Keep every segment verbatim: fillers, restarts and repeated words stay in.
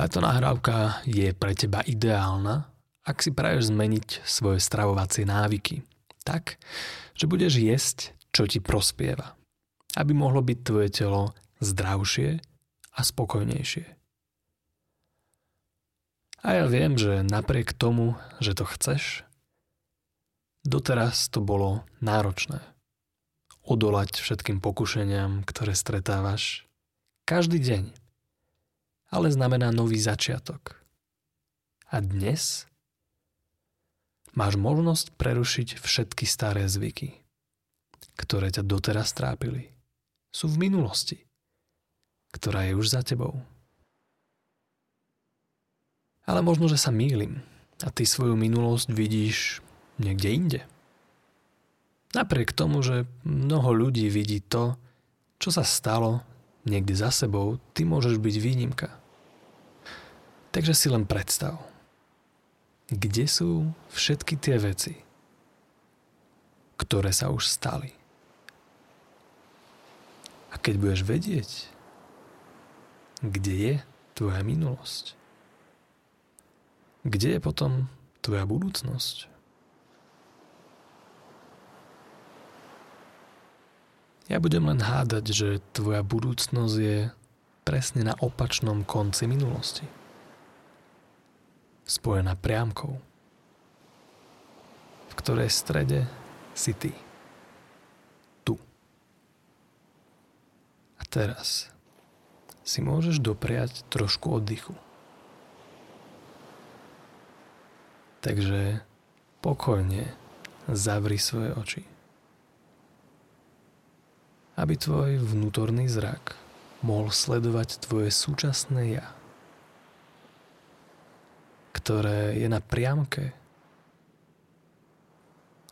Táto nahrávka je pre teba ideálna, ak si praješ zmeniť svoje stravovacie návyky tak, že budeš jesť, čo ti prospieva, aby mohlo byť tvoje telo zdravšie a spokojnejšie. A ja viem, že napriek tomu, že to chceš, doteraz to bolo náročné. Odolať všetkým pokušeniam, ktoré stretávaš každý deň, ale znamená nový začiatok. A dnes máš možnosť prerušiť všetky staré zvyky, ktoré ťa doteraz trápili. Sú v minulosti, ktorá je už za tebou. Ale možno, že sa mýlim a ty svoju minulosť vidíš niekde inde. Napriek tomu, že mnoho ľudí vidí to, čo sa stalo niekde za sebou, ty môžeš byť výnimka. Takže si len predstav, kde sú všetky tie veci, ktoré sa už stali. A keď budeš vedieť, kde je tvoja minulosť, kde je potom tvoja budúcnosť? Ja budem len hádať, že tvoja budúcnosť je presne na opačnom konci minulosti. Spojená priamkou, v ktorej strede si ty. Tu. A teraz si môžeš dopriať trošku oddychu. Takže pokojne zavri svoje oči, aby tvoj vnútorný zrak mohol sledovať tvoje súčasné ja, ktoré je na priamke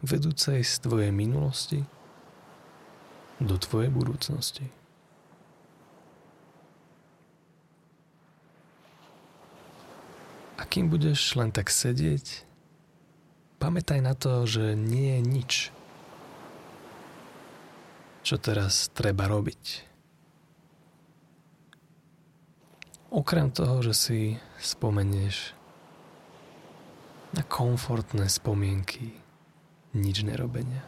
vedúcej z tvojej minulosti do tvojej budúcnosti. A kým budeš len tak sedieť, pamätaj na to, že nie je nič, čo teraz treba robiť. Okrem toho, že si spomenieš na komfortné spomienky nič nerobenia.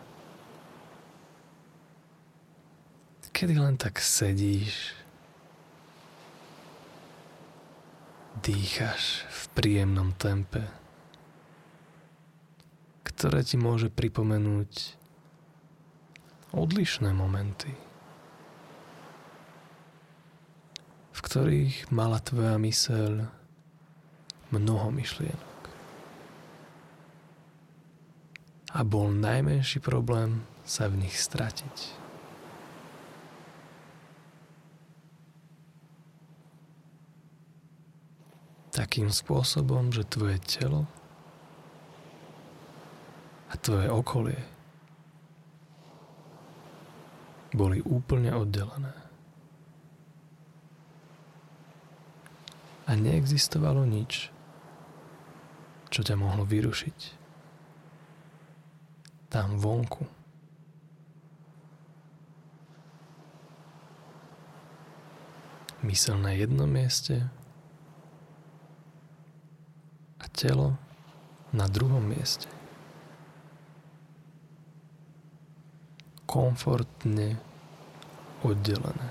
Kedy len tak sedíš, dýcháš v príjemnom tempe, ktoré ti môže pripomenúť odlišné momenty, v ktorých mala tvoja myseľ mnoho myšlienok. A bol najmenší problém sa v nich stratiť. Takým spôsobom, že tvoje telo a tvoje okolie boli úplne oddelené. A neexistovalo nič, čo ťa mohlo vyrušiť tam vonku. Myseľ na jednom mieste a telo na druhom mieste. Komfortne oddelené.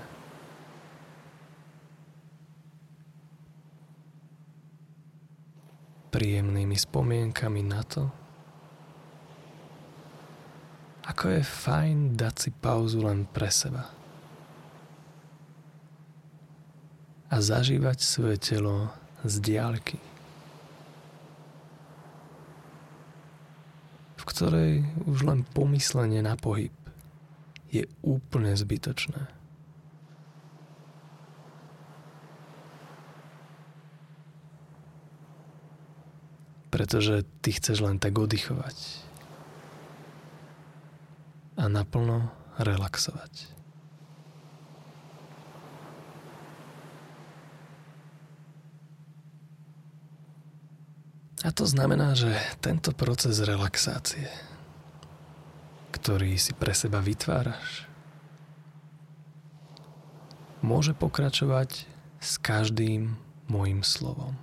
Príjemnými spomienkami na to, ako je fajn dať si pauzu len pre seba a zažívať svoje telo z diaľky, v ktorej už len pomyslenie na pohyb je úplne zbytočné. Pretože ty chceš len tak oddychovať a naplno relaxovať. A to znamená, že tento proces relaxácie, ktorý si pre seba vytváraš, môže pokračovať s každým mojim slovom.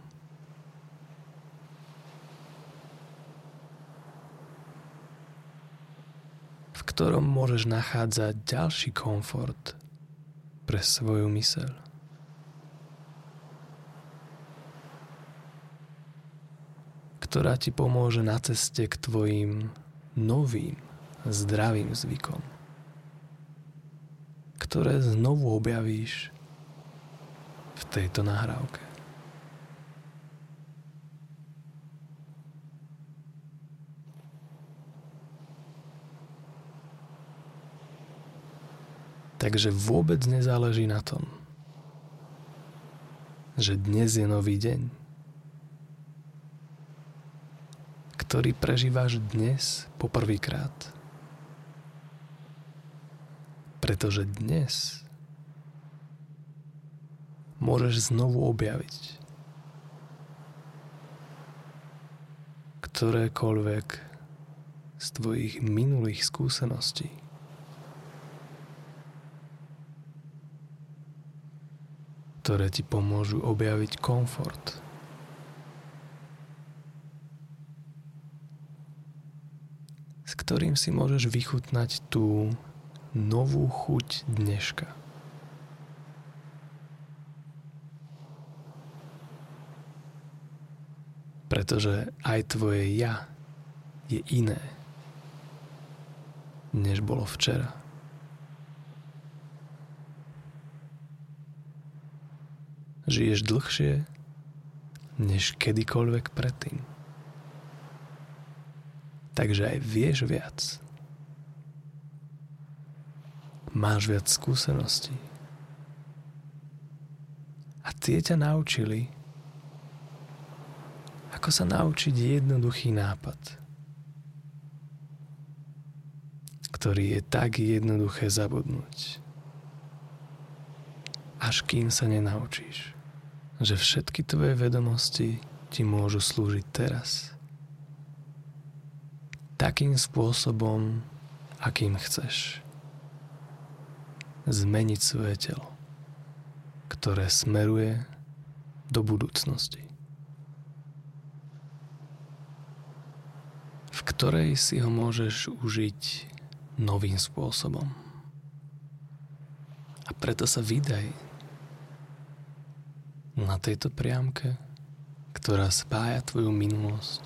V ktorom môžeš nachádzať ďalší komfort pre svoju myseľ. Ktorá ti pomôže na ceste k tvojim novým zdravým zvykom, ktoré znovu objavíš v tejto nahrávke. Takže vôbec nezáleží na tom, že dnes je nový deň, ktorý prežívaš dnes poprvýkrát. Pretože dnes môžeš znovu objaviť ktorékoľvek z tvojich minulých skúseností. Ktoré ti pomôžu objaviť komfort. S ktorým si môžeš vychutnať tú novú chuť dneška. Pretože aj tvoje ja je iné, než bolo včera. Žiješ dlhšie, než kedykoľvek predtým. Takže aj vieš viac. Máš viac skúseností. A tie ťa naučili, ako sa naučiť jednoduchý nápad, ktorý je tak jednoduché zabudnúť. Až kým sa nenaučíš, že všetky tvoje vedomosti ti môžu slúžiť teraz takým spôsobom, akým chceš. Zmeniť svoje telo, ktoré smeruje do budúcnosti, v ktorej si ho môžeš užiť novým spôsobom. A preto sa vydaj na tejto priamke, ktorá spája tvoju minulosť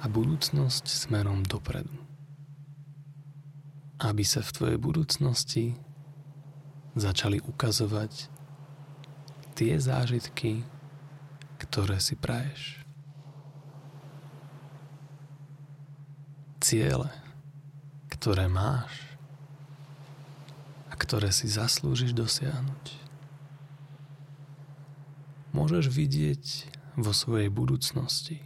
a budúcnosť smerom dopredu. Aby sa v tvojej budúcnosti začali ukazovať tie zážitky, ktoré si praješ. Ciele, ktoré máš a ktoré si zaslúžiš dosiahnuť. Môžeš vidieť vo svojej budúcnosti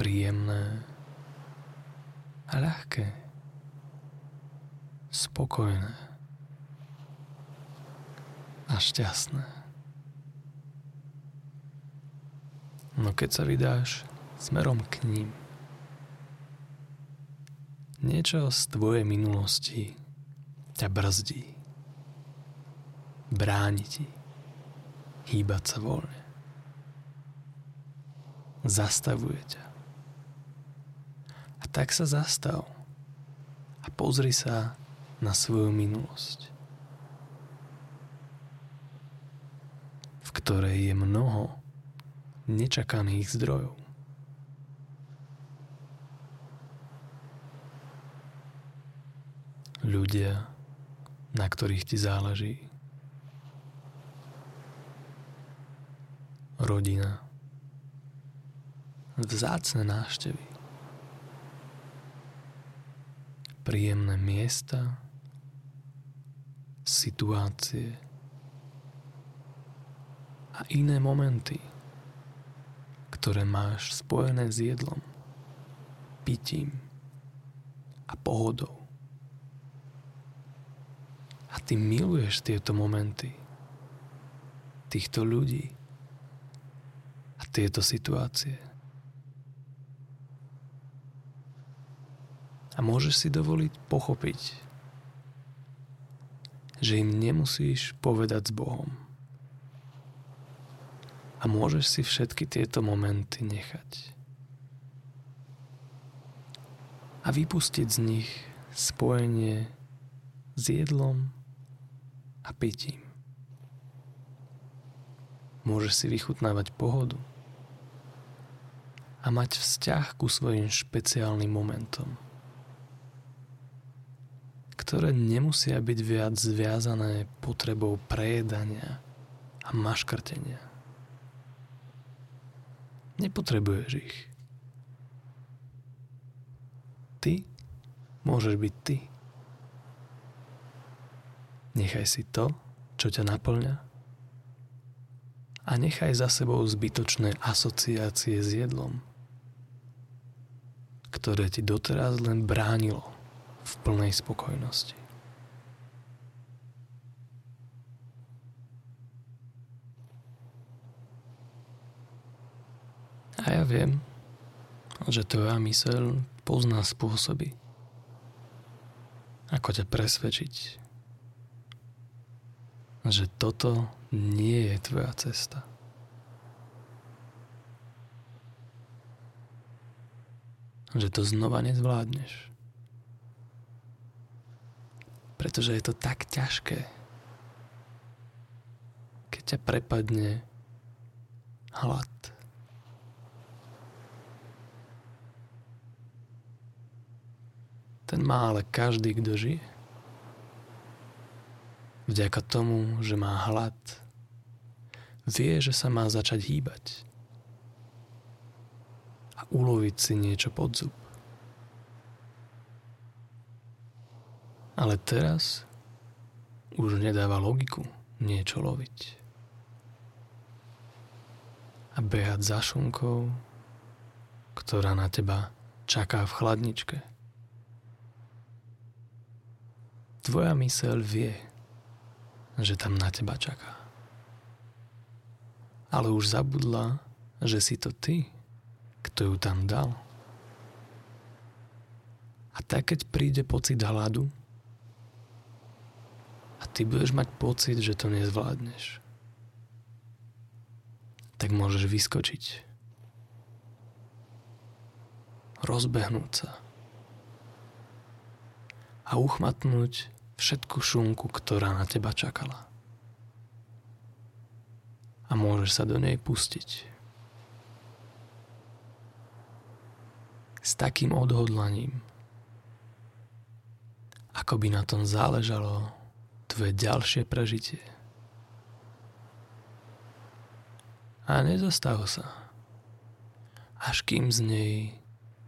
príjemné a ľahké, spokojné a šťastné. No keď sa vydáš smerom k ním, niečo z tvojej minulosti ťa brzdí, bráni ti hýbať sa voľne, zastavuje ťa. Tak sa zastav a pozri sa na svoju minulosť, v ktorej je mnoho nečakaných zdrojov. Ľudia, na ktorých ti záleží. Rodina. Vzácne návštevy. Príjemné miesta, situácie a iné momenty, ktoré máš spojené s jedlom, pitím a pohodou. A ty miluješ tieto momenty, týchto ľudí a tieto situácie. A môžeš si dovoliť pochopiť, že im nemusíš povedať s Bohom, môžeš si všetky tieto momenty nechať. A vypustiť z nich spojenie s jedlom a pitím. Môžeš si vychutnávať pohodu a mať vzťah ku svojim špeciálnym momentom, ktoré nemusia byť viac zviazané potrebou prejedania a maškrtenia. Nepotrebuješ ich. Ty môžeš byť ty. Nechaj si to, čo ťa naplňa, a nechaj za sebou zbytočné asociácie s jedlom, ktoré ti doteraz len bránilo v plnej spokojnosti. A ja viem, že tvoja myseľ pozná spôsoby, ako ťa presvedčiť, že toto nie je tvoja cesta. Že to znova nezvládneš. Pretože je to tak ťažké, keď ťa prepadne hlad. Ten má ale každý, kto žije. Vďaka tomu, že má hlad, vie, že sa má začať hýbať a uloviť si niečo pod zub. Ale teraz už nedáva logiku niečo loviť a behať za šunkou, ktorá na teba čaká v chladničke. Tvoja myseľ vie, že tam na teba čaká. Ale už zabudla, že si to ty, kto ju tam dal. A tak, keď príde pocit hladu a ty budeš mať pocit, že to nezvládneš, tak môžeš vyskočiť, rozbehnúť sa a uchmatnúť všetku šunku, ktorá na teba čakala. A môžeš sa do nej pustiť. S takým odhodlaním, ako by na tom záležalo tvoje ďalšie prežitie. A nezastav sa, až kým z nej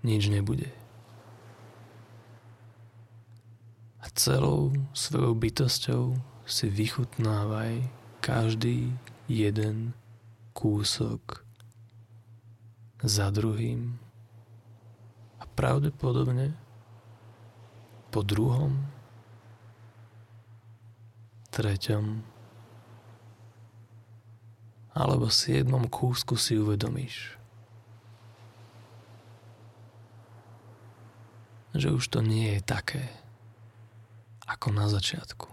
nič nebude. A celou svojou bytosťou si vychutnávaj každý jeden kúsok za druhým a pravdepodobne po druhom, treťom alebo siedmom kúsku si uvedomíš, že už to nie je také ako na začiatku.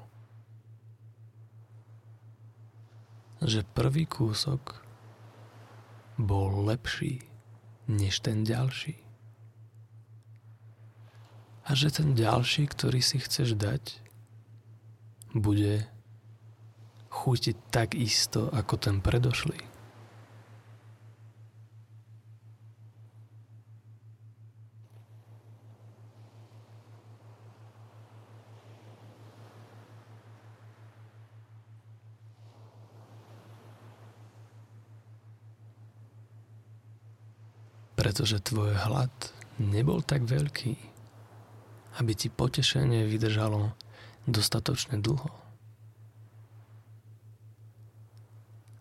Že prvý kúsok bol lepší než ten ďalší. A že ten ďalší, ktorý si chceš dať, bude chutiť tak isto ako ten predošlý. Pretože tvoj hlad nebol tak veľký, aby ti potešenie vydržalo dostatočne dlho.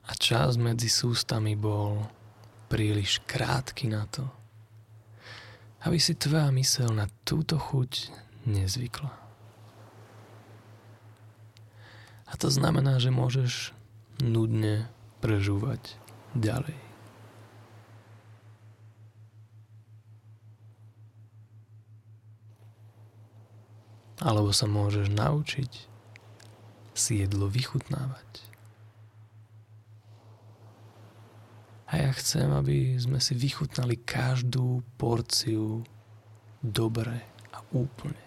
A čas medzi sústami bol príliš krátky na to, aby si tvoja myseľ na túto chuť nezvykla. A to znamená, že môžeš nudne prežúvať ďalej. Alebo sa môžeš naučiť si jedlo vychutnávať. A ja chcem, aby sme si vychutnali každú porciu dobre a úplne.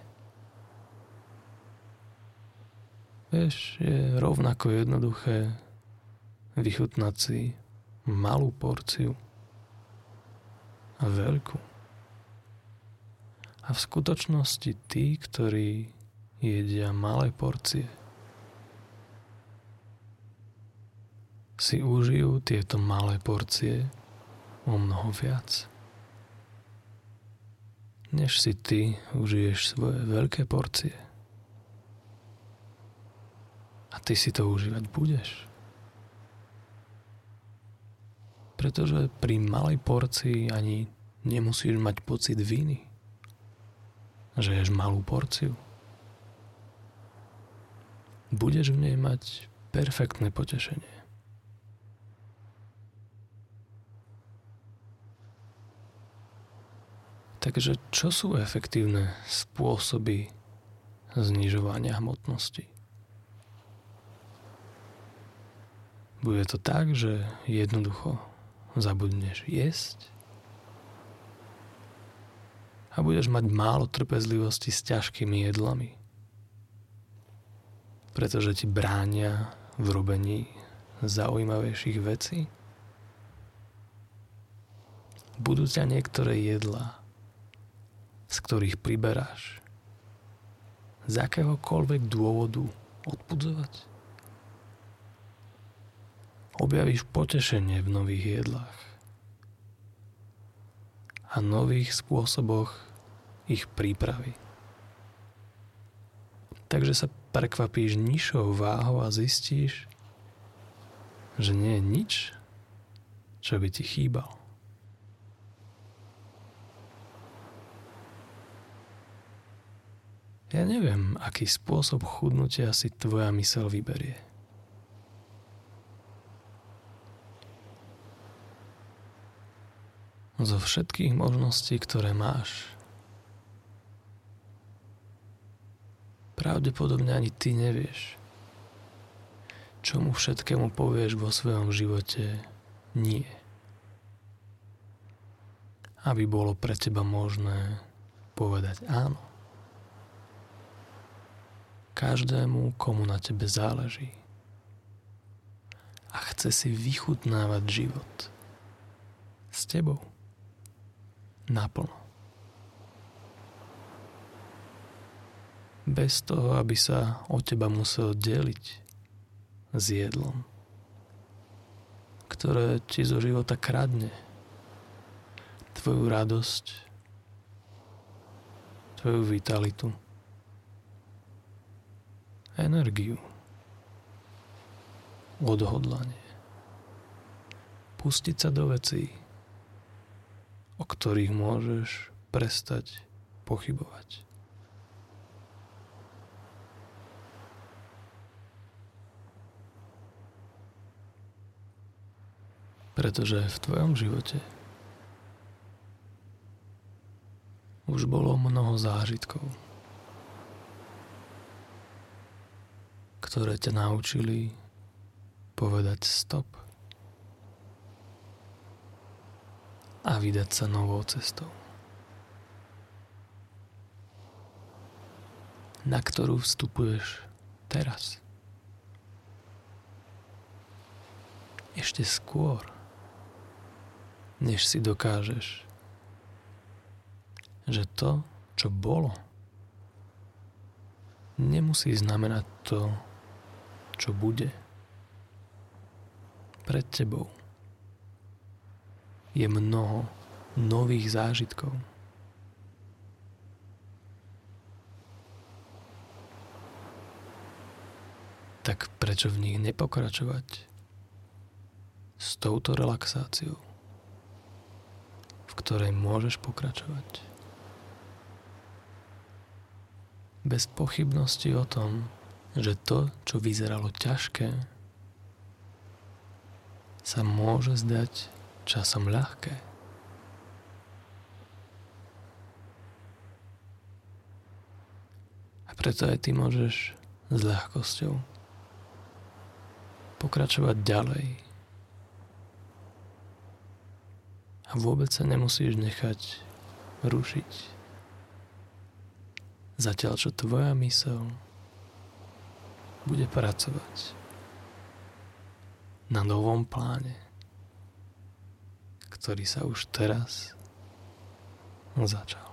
Vieš, je rovnako jednoduché vychutnať si malú porciu a veľkú. A v skutočnosti tí, ktorí jedia malé porcie, si užijú tieto malé porcie o mnoho viac, než si ty užiješ svoje veľké porcie. A ty si to užívať budeš. Pretože pri malej porcii ani nemusíš mať pocit viny, že ješ malú porciu. Budeš v nej mať perfektné potešenie. Takže čo sú efektívne spôsoby znižovania hmotnosti? Bude to tak, že jednoducho zabudneš jesť a budeš mať málo trpezlivosti s ťažkými jedlami, pretože ti bránia v robení zaujímavejších vecí. Budú ťa niektoré jedlá, z ktorých priberáš, z akéhokoľvek dôvodu odpudzovať? Objavíš potešenie v nových jedlách a nových spôsoboch ich prípravy. Takže sa prekvapíš nižšou váhou a zistíš, že nie je nič, čo by ti chýbalo. Ja neviem, aký spôsob chudnutia si tvoja myseľ vyberie. Zo všetkých možností, ktoré máš, pravdepodobne ani ty nevieš, čomu všetkému povieš vo svojom živote nie. Aby bolo pre teba možné povedať áno každému, komu na tebe záleží a chce si vychutnávať život s tebou naplno. Bez toho, aby sa o teba musel deliť s jedlom, ktoré ti zo života kradne tvoju radosť, tvoju vitalitu, energiu, odhodlanie, pustiť sa do vecí, o ktorých môžeš prestať pochybovať. Pretože v tvojom živote už bolo mnoho zážitkov, ktoré ťa naučili povedať stop a vydať sa novou cestou, na ktorú vstupuješ teraz. Ešte skôr, než si dokážeš, že to, čo bolo, nemusí znamenať to, čo bude pred tebou. Je mnoho nových zážitkov. Tak prečo v nich nepokračovať s touto relaxáciou, v ktorej môžeš pokračovať? Bez pochybnosti o tom, že to, čo vyzeralo ťažké, sa môže zdať časom ľahké. A preto aj ty môžeš s ľahkosťou pokračovať ďalej a vôbec sa nemusíš nechať rušiť. Zatiaľ, čo tvoja myseľ bude pracovať na novom pláne, ktorý sa už teraz začal.